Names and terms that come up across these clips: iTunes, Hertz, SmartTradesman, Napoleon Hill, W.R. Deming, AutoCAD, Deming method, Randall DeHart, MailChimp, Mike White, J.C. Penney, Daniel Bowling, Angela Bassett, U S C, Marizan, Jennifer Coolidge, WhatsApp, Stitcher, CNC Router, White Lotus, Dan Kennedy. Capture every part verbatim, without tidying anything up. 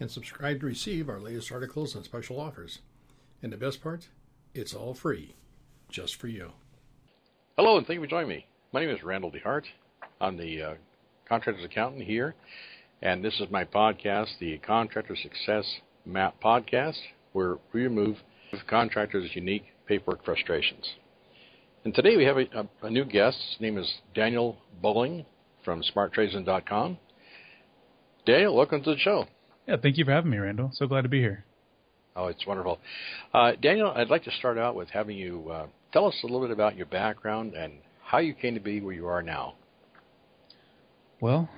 and subscribe to receive our latest articles and special offers. And the best part, it's all free, just for you. Hello, and thank you for joining me. My name is Randall DeHart. I'm the uh, Contractor's Accountant here, and this is my podcast, the Contractor Success Map Podcast, where we remove contractors' unique paperwork frustrations. And today we have a, a, a new guest. His name is Daniel Bowling from smart tradesman dot com. Daniel, welcome to the show. Yeah, thank you for having me, Randall. So glad to be here. Oh, it's wonderful. Uh, Daniel, I'd like to start out with having you uh, tell us a little bit about your background and how you came to be where you are now. Well,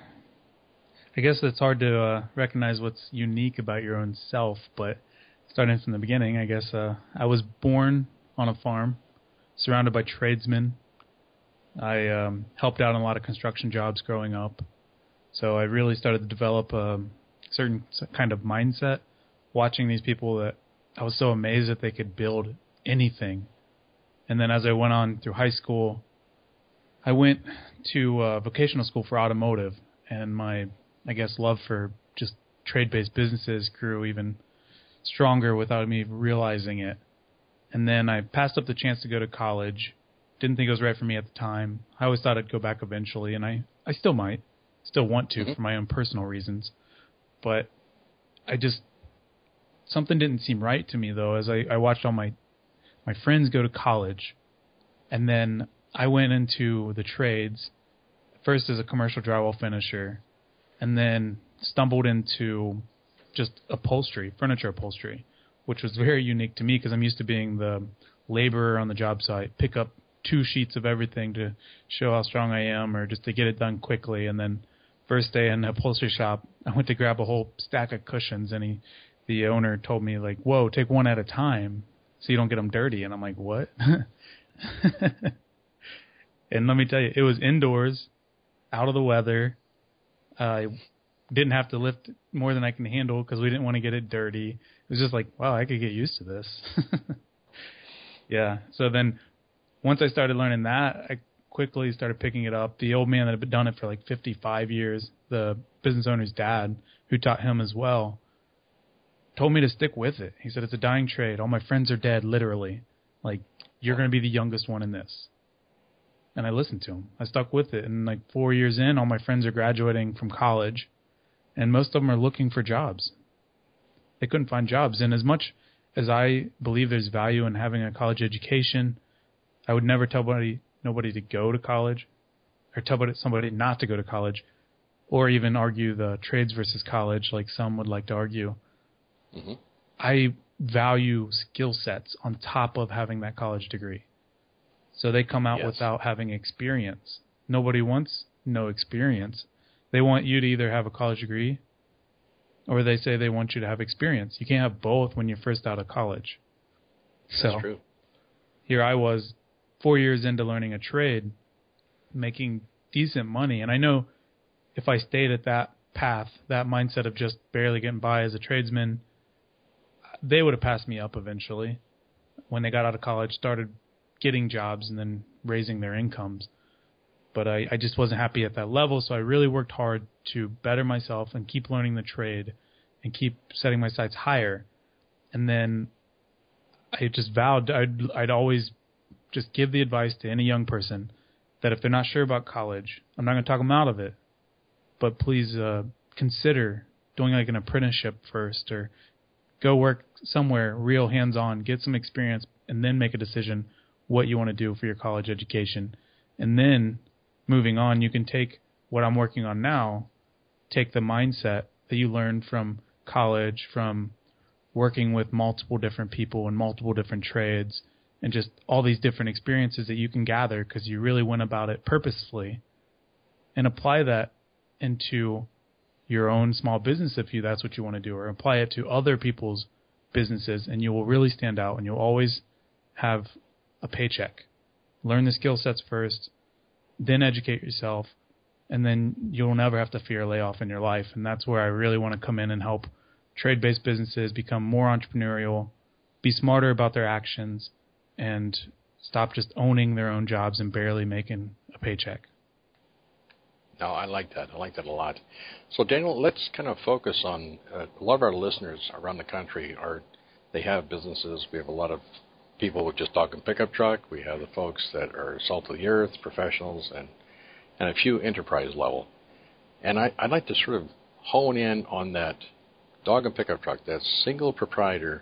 I guess it's hard to uh, recognize what's unique about your own self, but starting from the beginning, I guess uh, I was born on a farm surrounded by tradesmen. I um, helped out on a lot of construction jobs growing up, so I really started to develop a certain kind of mindset, watching these people that I was so amazed that they could build anything. And then as I went on through high school, I went to uh, vocational school for automotive, and my, I guess, love for just trade-based businesses grew even stronger without me realizing it. And then I passed up the chance to go to college. Didn't think it was right for me at the time. I always thought I'd go back eventually, and I, I still might, still want to mm-hmm. for my own personal reasons. But I just, something didn't seem right to me, though, as I, I watched all my, my friends go to college. And then I went into the trades, first as a commercial drywall finisher, and then stumbled into just upholstery, furniture upholstery, which was very unique to me because I'm used to being the laborer on the job site, pick up two sheets of everything to show how strong I am or just to get it done quickly, and then first day in the upholstery shop, I went to grab a whole stack of cushions, and he, the owner told me, like, whoa, take one at a time so you don't get them dirty. And I'm like, what? And let me tell you, it was indoors, out of the weather. Uh, I didn't have to lift more than I can handle because we didn't want to get it dirty. It was just like, wow, I could get used to this. Yeah. So then once I started learning that, I quickly started picking it up. The old man that had done it for like fifty-five years, the business owner's dad, who taught him as well, told me to stick with it. He said, it's a dying trade. All my friends are dead, literally. Like, you're going to be the youngest one in this. And I listened to him. I stuck with it. And like four years in, all my friends are graduating from college, and most of them are looking for jobs. They couldn't find jobs. And as much as I believe there's value in having a college education, I would never tell anybody nobody to go to college or tell somebody not to go to college or even argue the trades versus college like some would like to argue. Mm-hmm. I value skill sets on top of having that college degree. So they come out yes. without having experience. Nobody wants no experience. They want you to either have a college degree or they say they want you to have experience. You can't have both when you're first out of college. That's so true. Here I was, four years into learning a trade, making decent money. And I know if I stayed at that path, that mindset of just barely getting by as a tradesman, they would have passed me up eventually when they got out of college, started getting jobs and then raising their incomes. But I, I just wasn't happy at that level. So I really worked hard to better myself and keep learning the trade and keep setting my sights higher. And then I just vowed I'd, I'd always just give the advice to any young person that if they're not sure about college, I'm not going to talk them out of it, but please uh, consider doing like an apprenticeship first or go work somewhere real hands-on, get some experience, and then make a decision what you want to do for your college education. And then moving on, you can take what I'm working on now, take the mindset that you learned from college, from working with multiple different people and multiple different trades, and just all these different experiences that you can gather because you really went about it purposefully, and apply that into your own small business if you that's what you want to do, or apply it to other people's businesses, and you will really stand out, and you'll always have a paycheck. Learn the skill sets first, then educate yourself, and then you'll never have to fear layoff in your life. And that's where I really want to come in and help trade-based businesses become more entrepreneurial, be smarter about their actions, and stop just owning their own jobs and barely making a paycheck. No, I like that. I like that a lot. So, Daniel, let's kind of focus on uh, a lot of our listeners around the country are, they have businesses. We have a lot of people with just dog and pickup truck. We have the folks that are salt of the earth, professionals, and, and a few enterprise level. And I, I'd like to sort of hone in on that dog and pickup truck, that single proprietor,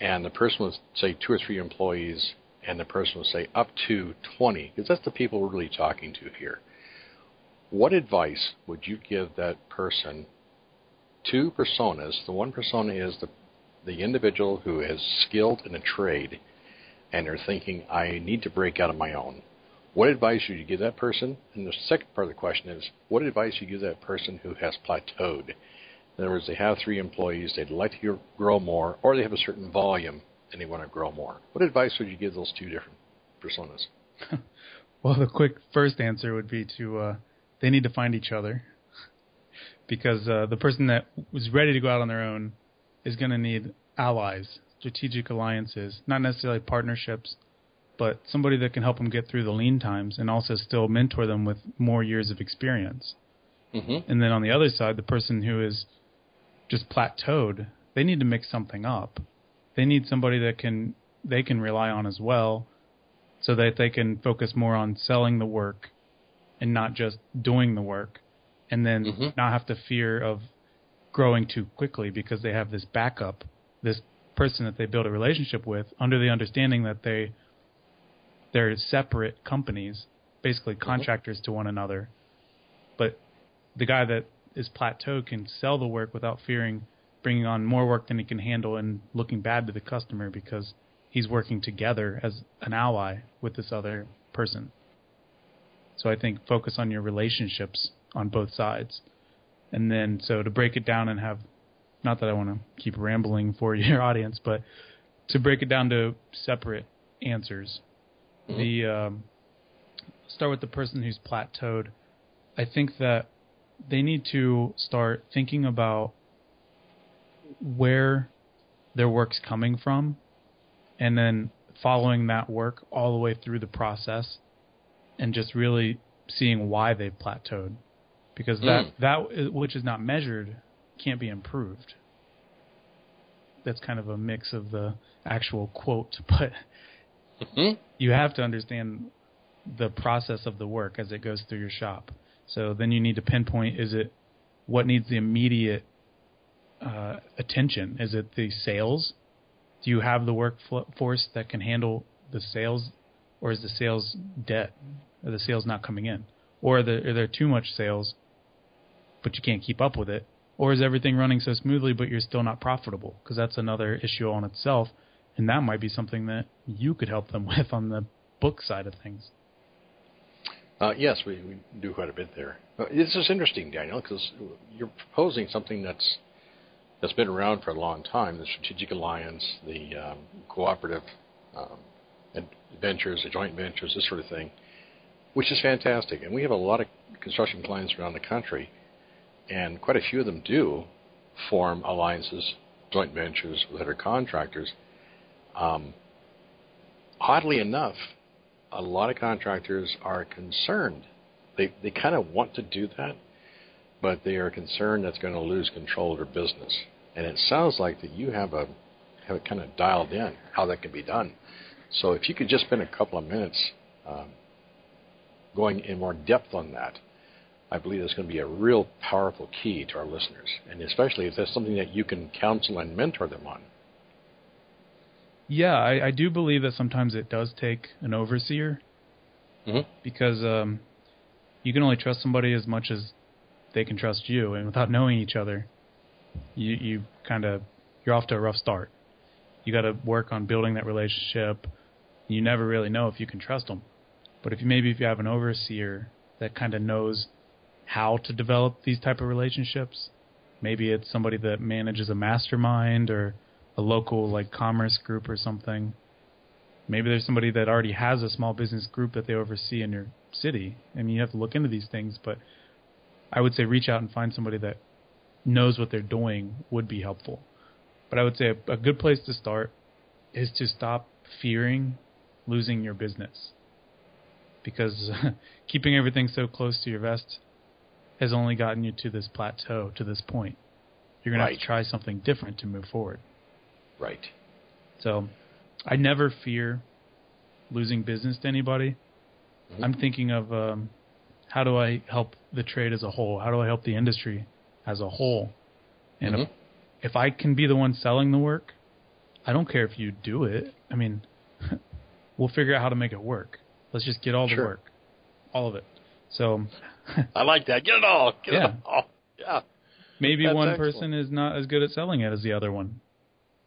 and the person with, say, two or three employees, and the person with, say, up to twenty, because that's the people we're really talking to here. What advice would you give that person? Two personas. The one persona is the the individual who is skilled in a trade and are thinking, I need to break out on my own. What advice would you give that person? And the second part of the question is, what advice would you give that person who has plateaued? In other words, they have three employees, they'd like to grow more, or they have a certain volume and they want to grow more. What advice would you give those two different personas? Well, the quick first answer would be to... Uh They need to find each other, because uh, the person that was ready to go out on their own is going to need allies, strategic alliances, not necessarily partnerships, but somebody that can help them get through the lean times and also still mentor them with more years of experience. Mm-hmm. And then on the other side, the person who is just plateaued, they need to mix something up. They need somebody that can they can rely on as well, so that they can focus more on selling the work and not just doing the work, and then mm-hmm. not have to fear of growing too quickly, because they have this backup, this person that they build a relationship with, under the understanding that they, they're separate companies, basically contractors mm-hmm. to one another. But the guy that is plateaued can sell the work without fearing bringing on more work than he can handle and looking bad to the customer, because he's working together as an ally with this other person. So I think focus on your relationships on both sides. And then, so to break it down and have, not that I want to keep rambling for your audience, but to break it down to separate answers, mm-hmm. the um, start with the person who's plateaued. I think that they need to start thinking about where their work's coming from, and then following that work all the way through the process, and just really seeing why they've plateaued, because that, mm. that which is not measured can't be improved. That's kind of a mix of the actual quote, but mm-hmm. you have to understand the process of the work as it goes through your shop. So then you need to pinpoint, is it what needs the immediate uh, attention? Is it the sales? Do you have the workforce that can handle the sales, or is the sales debt? Are the sales not coming in? Or are there, are there too much sales, but you can't keep up with it? Or is everything running so smoothly, but you're still not profitable? Because that's another issue on itself, and that might be something that you could help them with on the book side of things. Uh, yes, we, we do quite a bit there. This is interesting, Daniel, because you're proposing something that's that's been around for a long time, the strategic alliance, the um, cooperative um, ventures, the joint ventures, this sort of thing, which is fantastic. And we have a lot of construction clients around the country, and quite a few of them do form alliances, joint ventures with other contractors. Um, oddly enough, a lot of contractors are concerned. They they kind of want to do that, but they are concerned that's going to lose control of their business. And it sounds like that you have a have it kind of dialed in how that can be done. So if you could just spend a couple of minutes um, going in more depth on that, I believe that's going to be a real powerful key to our listeners, and especially if that's something that you can counsel and mentor them on. Yeah, I, I do believe that sometimes it does take an overseer, mm-hmm. because um, you can only trust somebody as much as they can trust you, and without knowing each other, you, you kind of you're off to a rough start. You got to work on building that relationship. You never really know if you can trust them. But if you, maybe if you have an overseer that kind of knows how to develop these type of relationships. Maybe it's somebody that manages a mastermind or a local like commerce group or something. Maybe there's somebody that already has a small business group that they oversee in your city. I mean, you have to look into these things, but I would say reach out and find somebody that knows what they're doing would be helpful. But I would say a, a good place to start is to stop fearing losing your business, because keeping everything so close to your vest has only gotten you to this plateau, to this point. You're going right. to have to try something different to move forward. Right. So I never fear losing business to anybody. Mm-hmm. I'm thinking of um, how do I help the trade as a whole? How do I help the industry as a whole? And mm-hmm. if, if I can be the one selling the work, I don't care if you do it. I mean, we'll figure out how to make it work. Let's just get all sure. the work, all of it. So I like that. Get it all. Get yeah. it all. Yeah. Maybe That's one excellent. person is not as good at selling it as the other one.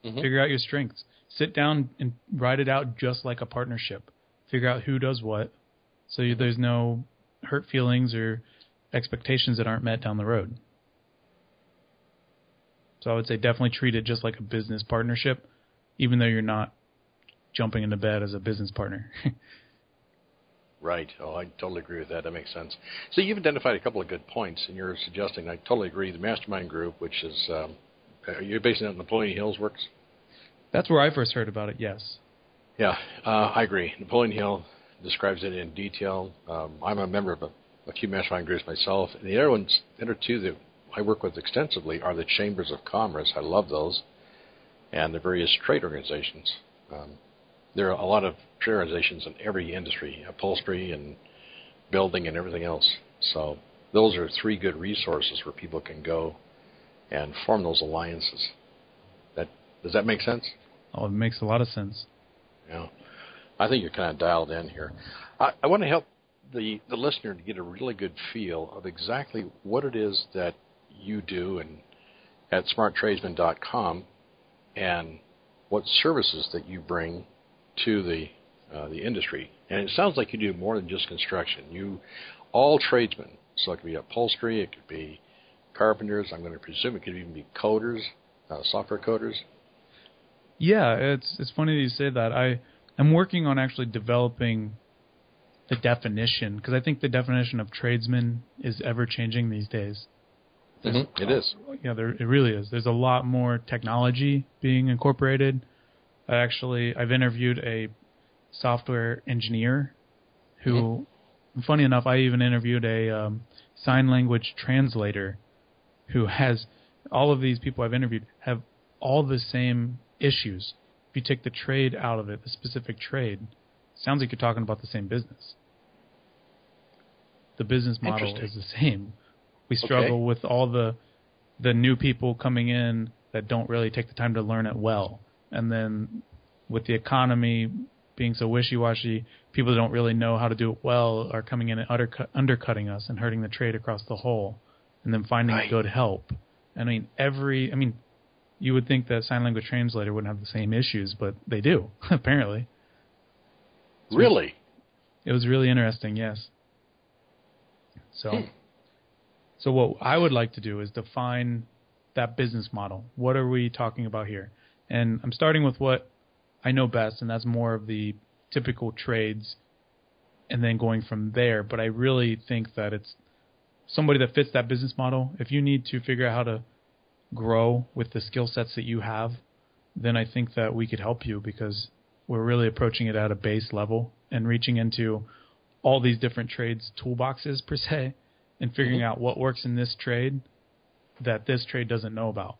Mm-hmm. Figure out your strengths. Sit down and write it out just like a partnership. Figure out who does what, so you, there's no hurt feelings or expectations that aren't met down the road. So I would say definitely treat it just like a business partnership, even though you're not jumping into bed as a business partner. Right. Oh, I totally agree with that. That makes sense. So you've identified a couple of good points, and you're suggesting, I totally agree, the mastermind group, which is, um, you're based on Napoleon Hill's works? That's where I first heard about it, yes. Yeah, uh, I agree. Napoleon Hill describes it in detail. Um, I'm a member of a, a few mastermind groups myself. And the other ones, the other two that I work with extensively are the Chambers of Commerce. I love those. And the various trade organizations. Um, there are a lot of trade organizations in every industry, upholstery and building and everything else. So those are three good resources where people can go and form those alliances. That Does that make sense? Oh, it makes a lot of sense. Yeah. I think you're kind of dialed in here. I, I want to help the, the listener to get a really good feel of exactly what it is that you do and at smart tradesman dot com and what services that you bring to the uh, the industry. And it sounds like you do more than just construction. You, all tradesmen, so it could be upholstery, it could be carpenters, I'm going to presume it could even be coders, uh, software coders. Yeah, it's it's funny that you say that. I, I'm working on actually developing the definition, because I think the definition of tradesman is ever-changing these days. Mm-hmm. It is. Yeah, there, it really is. There's a lot more technology being incorporated. I actually, I've interviewed a software engineer who, mm-hmm. funny enough, I even interviewed a um, sign language translator who has, all of these people I've interviewed have all the same issues. If you take the trade out of it, the specific trade, sounds like you're talking about the same business. The business model is the same. We struggle okay. with all the the new people coming in that don't really take the time to learn it well. And then with the economy being so wishy-washy, people that don't really know how to do it well are coming in and undercu- undercutting us and hurting the trade across the whole, and then finding right. good help. I mean, every – I mean, you would think that sign language translator wouldn't have the same issues, but they do, apparently. So really? It was really interesting, yes. So hmm. – So what I would like to do is define that business model. What are we talking about here? And I'm starting with what I know best, and that's more of the typical trades, and then going from there. But I really think that it's somebody that fits that business model. If you need to figure out how to grow with the skill sets that you have, then I think that we could help you, because we're really approaching it at a base level and reaching into all these different trades toolboxes per se, and figuring out what works in this trade that this trade doesn't know about.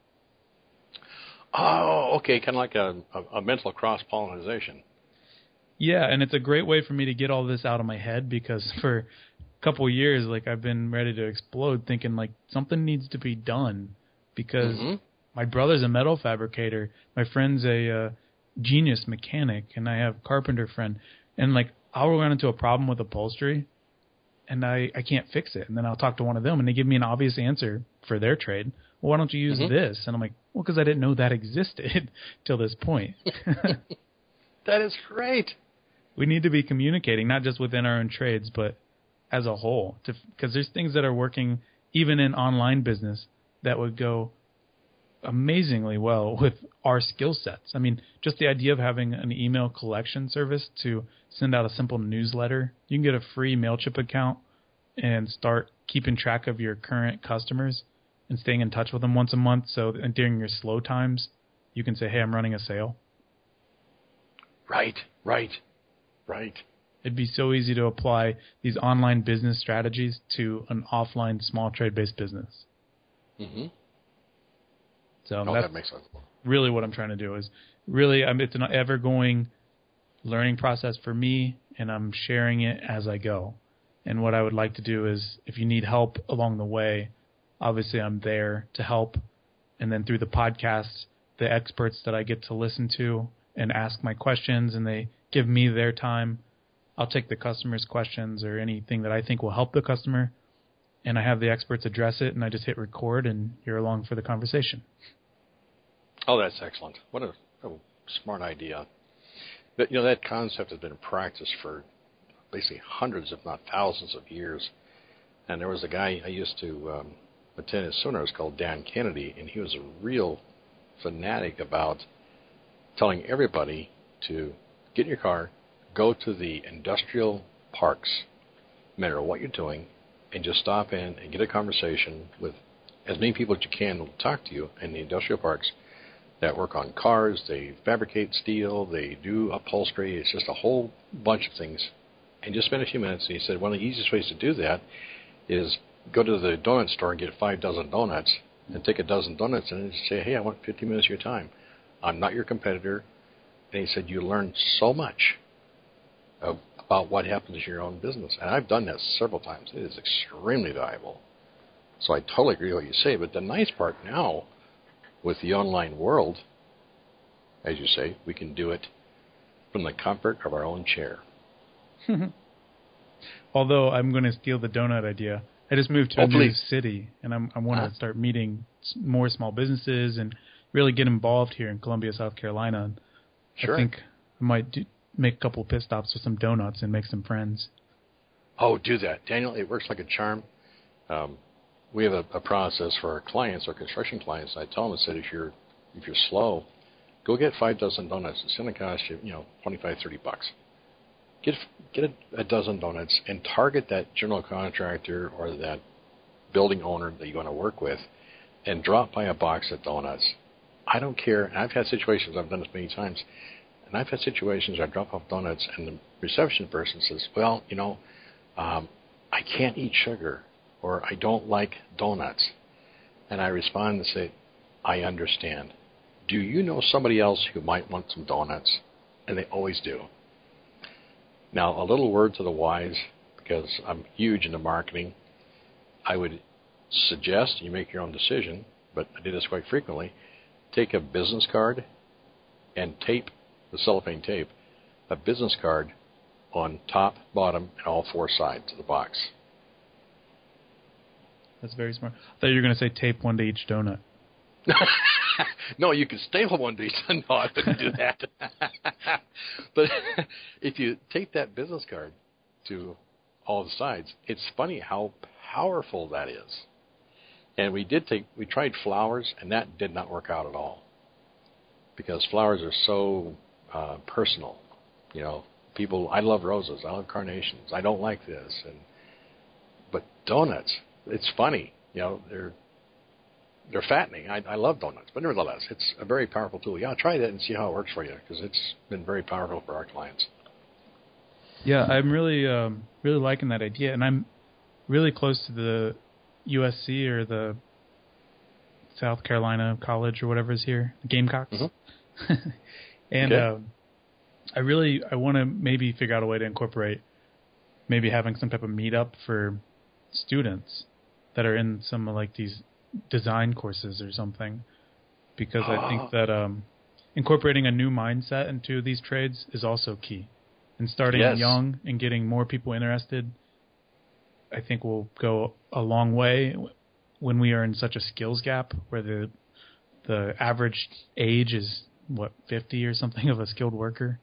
Oh, okay, kind of like a, a, a mental cross-pollinization. Yeah, and it's a great way for me to get all this out of my head, because for a couple of years, like, I've been ready to explode thinking, like, something needs to be done, because mm-hmm. my brother's a metal fabricator, my friend's a uh, genius mechanic, and I have a carpenter friend. And, like, I'll run into a problem with upholstery, and I, I can't fix it. And then I'll talk to one of them, and they give me an obvious answer for their trade. Well, why don't you use mm-hmm. this? And I'm like, well, because I didn't know that existed till this point. That is great. We need to be communicating, not just within our own trades, but as a whole, because there's things that are working even in online business that would go amazingly well with our skill sets. I mean, just the idea of having an email collection service to send out a simple newsletter. You can get a free MailChimp account and start keeping track of your current customers and staying in touch with them once a month. So during your slow times, you can say, hey, I'm running a sale. Right, right, right. It'd be so easy to apply these online business strategies to an offline small trade-based business. Mm-hmm. So oh, that's that makes sense. Really what I'm trying to do is really I'm, it's an ever-going learning process for me, and I'm sharing it as I go. And what I would like to do is if you need help along the way, obviously I'm there to help. And then through the podcast, the experts that I get to listen to and ask my questions, and they give me their time, I'll take the customer's questions or anything that I think will help the customer, and I have the experts address it, and I just hit record, and you're along for the conversation. Oh, that's excellent. What a, a smart idea. But, you know, that concept has been in practice for basically hundreds, if not thousands of years. And there was a guy I used to um, attend his seminars called Dan Kennedy, and he was a real fanatic about telling everybody to get in your car, go to the industrial parks, no matter what you're doing, and just stop in and get a conversation with as many people as you can who will talk to you in the industrial parks that work on cars, they fabricate steel, they do upholstery, it's just a whole bunch of things. And just spend a few minutes, and he said one of the easiest ways to do that is go to the donut store and get five dozen donuts and take a dozen donuts and say, hey, I want fifteen minutes of your time. I'm not your competitor. And he said you learn so much of about what happens in your own business. And I've done that several times. It is extremely valuable. So I totally agree with what you say. But the nice part now with the online world, as you say, we can do it from the comfort of our own chair. Although I'm going to steal the donut idea. I just moved to oh, a please. new city, and I'm, I want to ah. start meeting more small businesses and really get involved here in Columbia, South Carolina. Sure. I think I might do make a couple of pit stops with some donuts and make some friends. Oh, do that. Daniel, it works like a charm. Um, we have a, a process for our clients, our construction clients. I tell them, I said, if you're, if you're slow, go get five dozen donuts. It's going to cost you, you know, twenty-five, thirty bucks. Get, get a, a dozen donuts and target that general contractor or that building owner that you're going to work with and drop by a box of donuts. I don't care. And I've had situations, I've done this many times, and I've had situations where I drop off donuts and the reception person says, well, you know, um, I can't eat sugar or I don't like donuts. And I respond and say, I understand. Do you know somebody else who might want some donuts? And they always do. Now, a little word to the wise, because I'm huge into marketing. I would suggest you make your own decision, but I do this quite frequently. Take a business card and tape the cellophane tape, a business card on top, bottom, and all four sides of the box. That's very smart. I thought you were going to say tape one to each donut. No, you can staple one to each donut. No, I couldn't do that. But if you take that business card to all the sides, it's funny how powerful that is. And we did take, we tried flowers, and that did not work out at all because flowers are so... Uh, personal, you know, people, I love roses, I love carnations, I don't like this, and but donuts, it's funny, you know, they're they're fattening. I, I love donuts, but nevertheless, it's a very powerful tool. Yeah, try that and see how it works for you because it's been very powerful for our clients. Yeah, I'm really um, really liking that idea, and I'm really close to the U S C or the South Carolina College or whatever is here, the Gamecocks. Mm-hmm. And okay. um, I really I want to maybe figure out a way to incorporate maybe having some type of meetup for students that are in some of like these design courses or something, because oh. I think that um, incorporating a new mindset into these trades is also key. And starting yes. young and getting more people interested, I think will go a long way when we are in such a skills gap where the the average age is what, fifty or something of a skilled worker?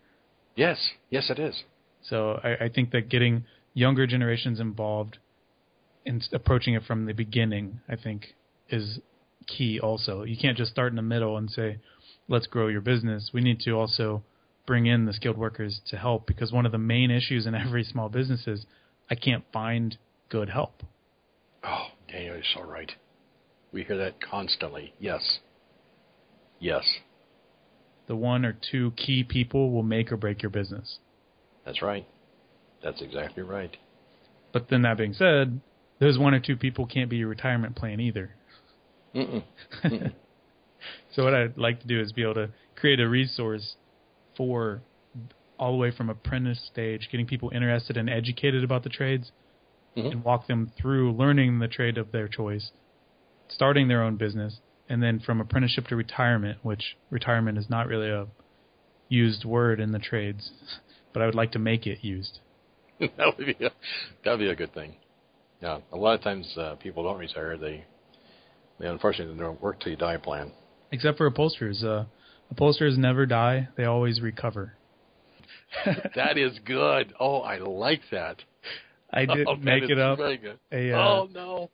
Yes. Yes, it is. So I, I think that getting younger generations involved and approaching it from the beginning, I think, is key also. You can't just start in the middle and say, let's grow your business. We need to also bring in the skilled workers to help, because one of the main issues in every small business is I can't find good help. Oh, Daniel, you're so right. We hear that constantly. Yes. Yes. The one or two key people will make or break your business. That's right. That's exactly right. But then that being said, those one or two people can't be your retirement plan either. Mm-mm. Mm-mm. So what I'd like to do is be able to create a resource for all the way from apprentice stage, getting people interested and educated about the trades, mm-hmm. and walk them through learning the trade of their choice, starting their own business, and then from apprenticeship to retirement, which retirement is not really a used word in the trades, but I would like to make it used. That would be a, that would be a good thing. Yeah, a lot of times uh, people don't retire. They, they unfortunately don't work till you die plan. Except for upholsterers. Uh, upholsterers never die. They always recover. That is good. Oh, I like that. I didn't oh, make it up. A, uh, oh, no.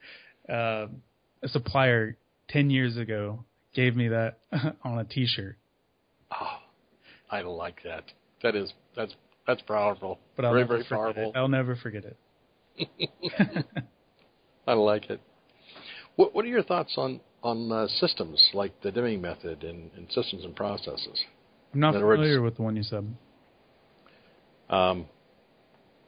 Uh, a supplier ten years ago gave me that on a T-shirt. Oh, I like that. That is, that's, that's powerful. But I'll very, very powerful. It. I'll never forget it. I like it. What, what are your thoughts on, on uh, systems like the Deming method and, and systems and processes? I'm not familiar words, with the one you said. Um,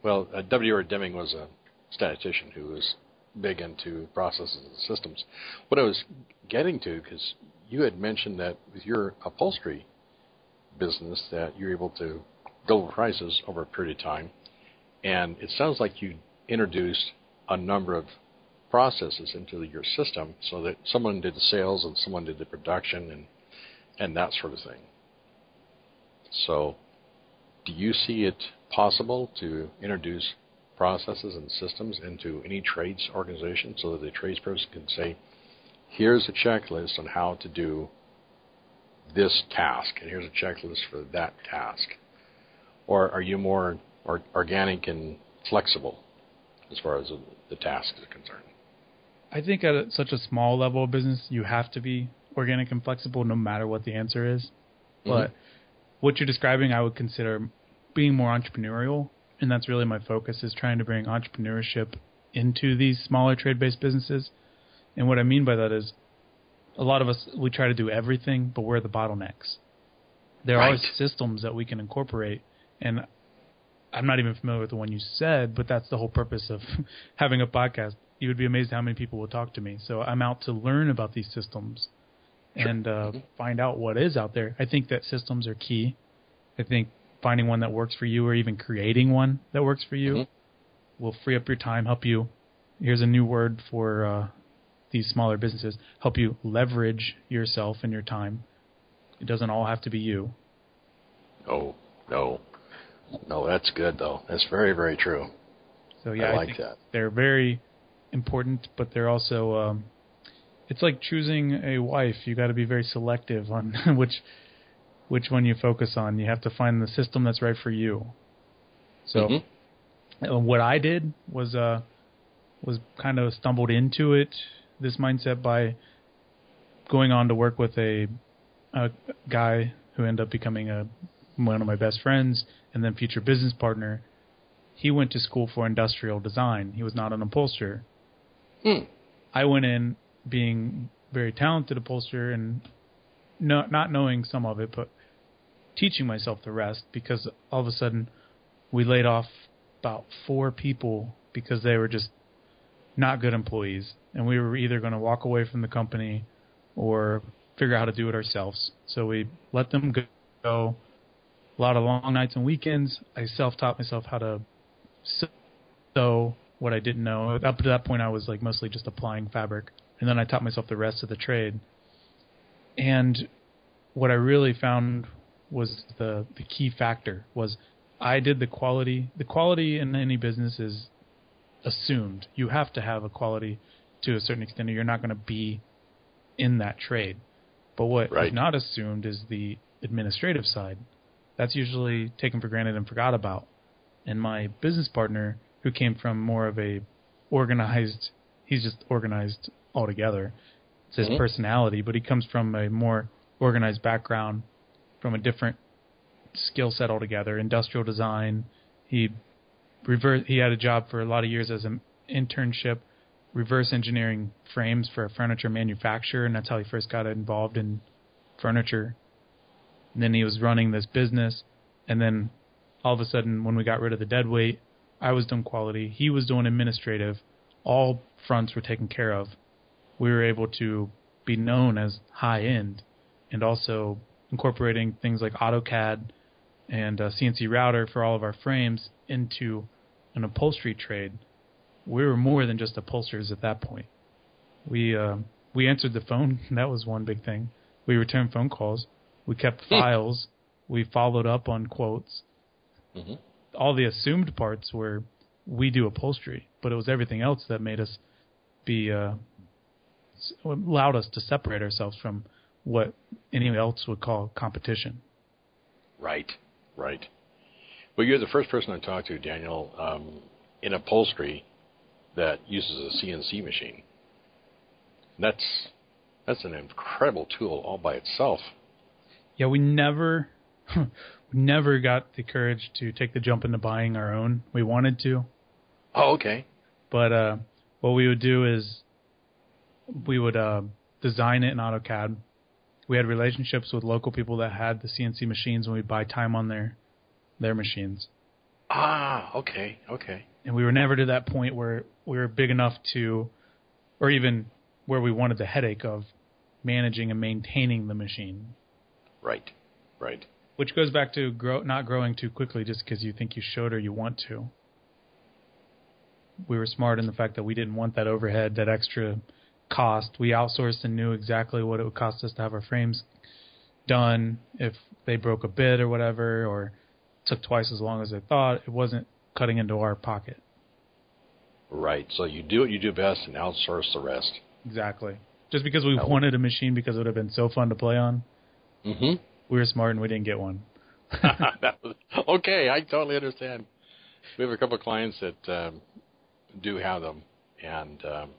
well, uh, W R Deming was a statistician who was big into processes and systems. What I was getting to, because you had mentioned that with your upholstery business that you're able to double prices over a period of time, and it sounds like you introduced a number of processes into your system so that someone did the sales and someone did the production and and that sort of thing. So do you see it possible to introduce processes and systems into any trades organization so that the tradesperson can say, here's a checklist on how to do this task, and here's a checklist for that task? Or are you more or organic and flexible as far as the task is concerned? I think at a, such a small level of business, you have to be organic and flexible no matter what the answer is. Mm-hmm. But what you're describing, I would consider being more entrepreneurial, and that's really my focus, is trying to bring entrepreneurship into these smaller trade-based businesses. And what I mean by that is a lot of us, we try to do everything, but we're the bottlenecks. There right. are systems that we can incorporate, and I'm not even familiar with the one you said, but that's the whole purpose of having a podcast. You would be amazed how many people will talk to me. So I'm out to learn about these systems sure. and uh, mm-hmm. find out what is out there. I think that systems are key. I think finding one that works for you, or even creating one that works for you, mm-hmm. will free up your time, help you. Here's a new word for uh, these smaller businesses, help you leverage yourself and your time. It doesn't all have to be you. Oh, no. No, that's good, though. That's very, very true. So yeah, I, I like think that. They're very important, but they're also um, it's like choosing a wife. You got to be very selective on which which one you focus on. You have to find the system that's right for you. So mm-hmm. what I did was uh, was kind of stumbled into it, this mindset, by going on to work with a, a guy who ended up becoming a one of my best friends and then future business partner. He went to school for industrial design. He was not an upholsterer. Mm. I went in being very talented upholsterer and no, not knowing some of it, but teaching myself the rest, because all of a sudden we laid off about four people because they were just not good employees, and we were either going to walk away from the company or figure out how to do it ourselves. So we let them go. A lot of long nights and weekends. I self-taught myself how to sew what I didn't know. Up to that point, I was like mostly just applying fabric. And then I taught myself the rest of the trade. And what I really found was the, the key factor was I did the quality. The quality in any business is assumed. You have to have a quality to a certain extent, or you're not going to be in that trade. But what right. is not assumed is the administrative side. That's usually taken for granted and forgot about. And my business partner, who came from more of a organized, he's just organized altogether. It's his mm-hmm. personality, but he comes from a more organized background, from a different skill set altogether, industrial design. He reverse, he had a job for a lot of years as an internship, reverse engineering frames for a furniture manufacturer, and that's how he first got involved in furniture. And then he was running this business, and then all of a sudden when we got rid of the deadweight, I was doing quality, he was doing administrative, all fronts were taken care of. We were able to be known as high-end, and also incorporating things like AutoCAD and uh, C N C Router for all of our frames into an upholstery trade. We were more than just upholsterers at that point. We uh, we answered the phone. That was one big thing. We returned phone calls. We kept files. We followed up on quotes. Mm-hmm. All the assumed parts were we do upholstery, but it was everything else that made us be uh, allowed us to separate ourselves from what anyone else would call competition. Right, right. Well, you're the first person I talked to, Daniel, um, in upholstery that uses a C N C machine. That's that's an incredible tool all by itself. Yeah, we never we never got the courage to take the jump into buying our own. We wanted to. Oh, okay. But uh, what we would do is we would uh, design it in AutoCAD. We had relationships with local people that had the C N C machines, and we'd buy time on their their machines. Ah, okay, okay. And we were never to that point where we were big enough to, or even where we wanted the headache of managing and maintaining the machine. Right, right. Which goes back to grow, not growing too quickly just because you think you should or you want to. We were smart in the fact that we didn't want that overhead, that extra cost. We outsourced and knew exactly what it would cost us to have our frames done if they broke a bit or whatever, or took twice as long as they thought. It wasn't cutting into our pocket. Right. So you do what you do best and outsource the rest. Exactly. Just because we oh. wanted a machine because it would have been so fun to play on, mm-hmm. we were smart and we didn't get one. That was, okay, I totally understand. We have a couple of clients that um, do have them, and um,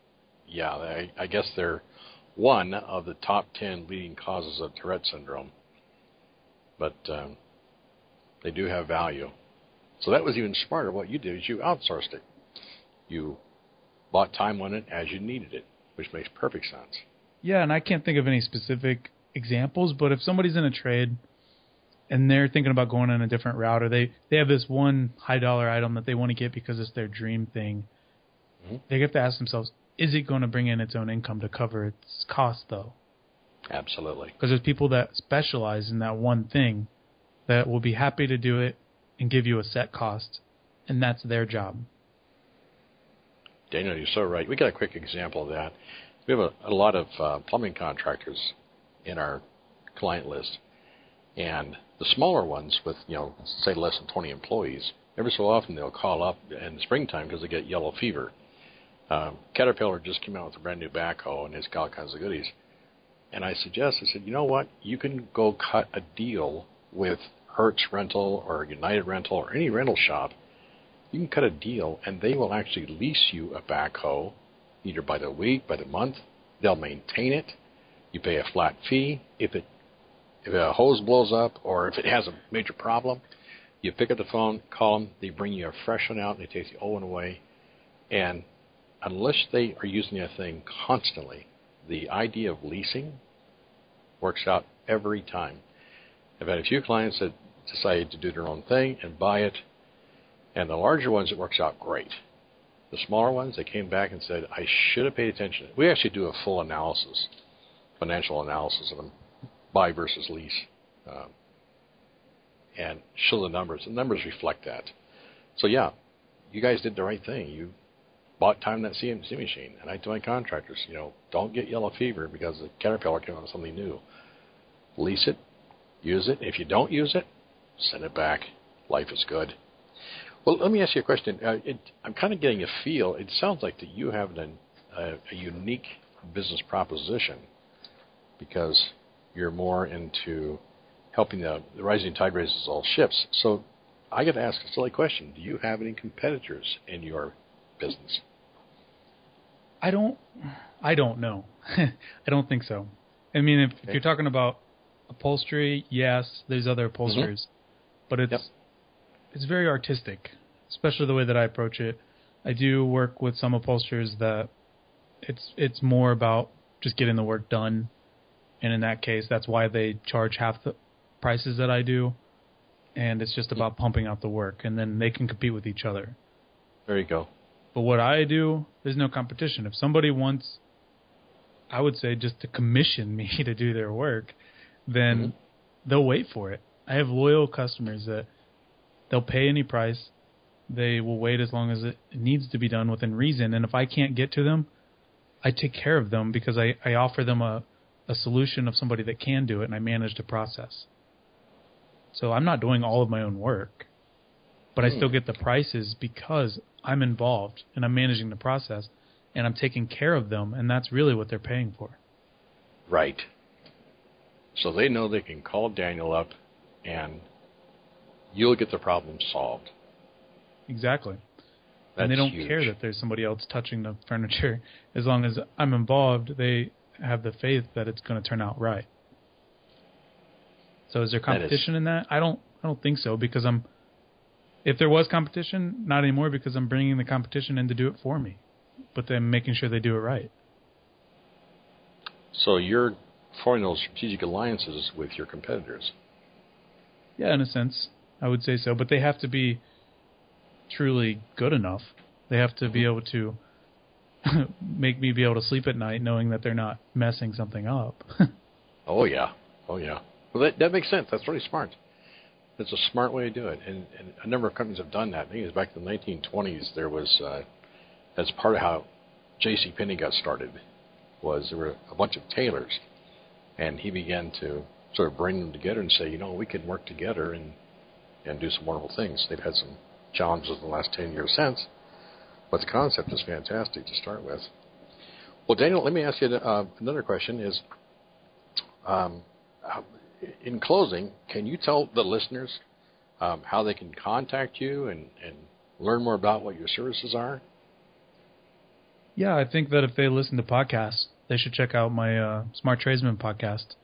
yeah, I, I guess they're one of the top ten leading causes of Tourette syndrome, but um, they do have value. So that was even smarter. What you did is you outsourced it. You bought time on it as you needed it, which makes perfect sense. Yeah, and I can't think of any specific examples, but if somebody's in a trade and they're thinking about going on a different route, or they, they have this one high-dollar item that they want to get because it's their dream thing, mm-hmm. they have to ask themselves, is it going to bring in its own income to cover its cost, though? Absolutely. Because there's people that specialize in that one thing that will be happy to do it and give you a set cost, and that's their job. Daniel, you're so right. We got a quick example of that. We have a, a lot of uh, plumbing contractors in our client list, and the smaller ones with, you know, say less than twenty employees, every so often they'll call up in the springtime because they get yellow fever. Um, Caterpillar just came out with a brand new backhoe, and it's got all kinds of goodies. And I suggest, I said, you know what? You can go cut a deal with Hertz Rental or United Rental or any rental shop. You can cut a deal, and they will actually lease you a backhoe, either by the week, by the month. They'll maintain it. You pay a flat fee. If it if a hose blows up or if it has a major problem, you pick up the phone, call them. They bring you a fresh one out, and they take the old one away. And unless they are using that thing constantly, the idea of leasing works out every time. I've had a few clients that decided to do their own thing and buy it, and the larger ones, it works out great. The smaller ones, they came back and said, I should have paid attention. We actually do a full analysis, financial analysis of them, buy versus lease, um, and show the numbers. The numbers reflect that. So, yeah, you guys did the right thing. You bought time that C N C machine. And I tell my contractors, you know, don't get yellow fever because the Caterpillar came out with something new. Lease it. Use it. If you don't use it, send it back. Life is good. Well, let me ask you a question. Uh, it, I'm kind of getting a feel. It sounds like that you have an, uh, a unique business proposition because you're more into helping the, the rising tide raises all ships. So I got to ask a silly question. Do you have any competitors in your business? I don't. I don't know. I don't think so. I mean, if, okay. if you're talking about upholstery, yes, there's other upholsterers, mm-hmm. but it's yep. it's very artistic, especially the way that I approach it. I do work with some upholsterers that it's it's more about just getting the work done, and in that case, that's why they charge half the prices that I do, and it's just about pumping out the work, and then they can compete with each other. There you go. But what I do, there's no competition. If somebody wants, I would say, just to commission me to do their work, then mm-hmm. they'll wait for it. I have loyal customers that they'll pay any price. They will wait as long as it needs to be done within reason. And if I can't get to them, I take care of them because I, I offer them a, a solution of somebody that can do it, and I manage the process. So I'm not doing all of my own work, but I still get the prices because I'm involved and I'm managing the process and I'm taking care of them, and that's really what they're paying for. Right. So they know they can call Daniel up and you'll get the problem solved. Exactly. That's and they don't huge. Care that there's somebody else touching the furniture. As long as I'm involved, they have the faith that it's going to turn out right. So is there competition that is, in that? I don't I don't think so because I'm if there was competition, not anymore because I'm bringing the competition in to do it for me, but then making sure they do it right. So you're forming those strategic alliances with your competitors. Yeah, in a sense, I would say so, but they have to be truly good enough. They have to be able to make me be able to sleep at night knowing that they're not messing something up. Oh, yeah. Oh, yeah. Well, that, that makes sense. That's really smart. It's a smart way to do it, and, and a number of companies have done that. I think it was back in the nineteen twenties. There was uh, that's part of how J C. Penney got started. Was there were a bunch of tailors, and he began to sort of bring them together and say, you know, we can work together and and do some wonderful things. They've had some challenges in the last ten years since, but the concept is fantastic to start with. Well, Daniel, let me ask you uh, another question: is um, how, in closing, can you tell the listeners um, how they can contact you and, and learn more about what your services are? Yeah, I think that if they listen to podcasts, they should check out my uh, Smart Tradesman podcast.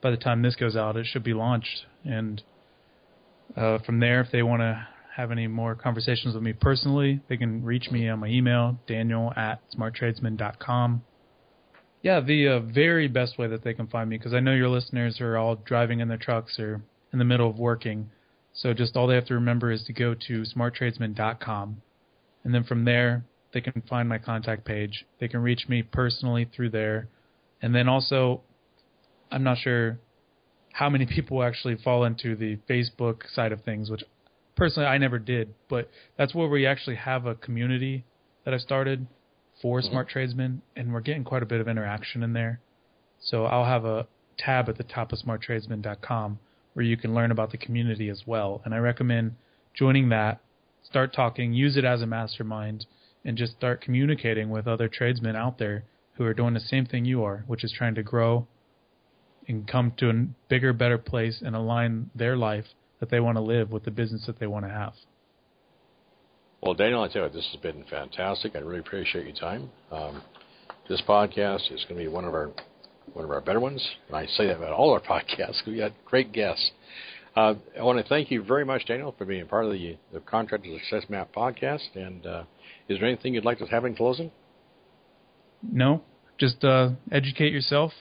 By the time this goes out, it should be launched. And uh, from there, if they want to have any more conversations with me personally, they can reach me on my email, daniel at smarttradesman.com. Yeah, the uh, very best way that they can find me, because I know your listeners are all driving in their trucks or in the middle of working. So just all they have to remember is to go to smart tradesman dot com. And then from there, they can find my contact page. They can reach me personally through there. And then also, I'm not sure how many people actually fall into the Facebook side of things, which personally I never did. But that's where we actually have a community that I started for Smart Tradesman, and we're getting quite a bit of interaction in there. So I'll have a tab at the top of smart tradesman dot com where you can learn about the community as well. And I recommend joining that, start talking, use it as a mastermind, and just start communicating with other tradesmen out there who are doing the same thing you are, which is trying to grow and come to a bigger, better place and align their life that they want to live with the business that they want to have. Well, Daniel, I tell you, this has been fantastic. I really appreciate your time. Um, this podcast is going to be one of our one of our better ones, and I say that about all our podcasts. We got great guests. Uh, I want to thank you very much, Daniel, for being part of the, the Contractor Success Map podcast. And uh, is there anything you'd like to have in closing? No, just uh, educate yourself,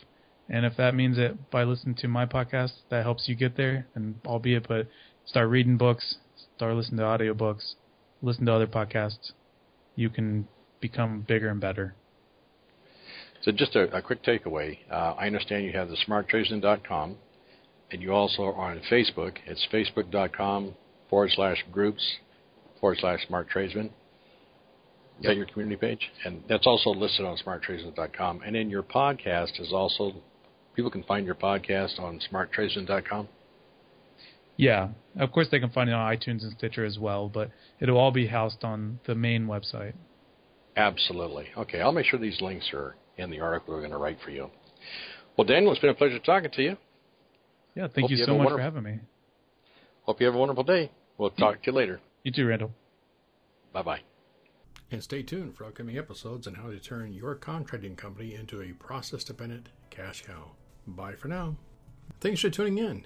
and if that means that by listening to my podcast that helps you get there, and albeit, but start reading books, start listening to audiobooks. Listen to other podcasts. You can become bigger and better. So just a, a quick takeaway. Uh, I understand you have the smart tradesman dot com, and you also are on Facebook. It's facebook.com forward slash groups forward slash smarttradesman. Is yep. that your community page? And that's also listed on smart tradesman dot com. And then your podcast is also, people can find your podcast on smart tradesman dot com. Yeah, of course they can find it on iTunes and Stitcher as well, but it'll all be housed on the main website. Absolutely. Okay, I'll make sure these links are in the article we're going to write for you. Well, Daniel, it's been a pleasure talking to you. Yeah, thank you so much for having me. Hope you have a wonderful day. We'll talk to you later. You too, Randall. Bye-bye. And stay tuned for upcoming episodes on how to turn your contracting company into a process-dependent cash cow. Bye for now. Thanks for tuning in.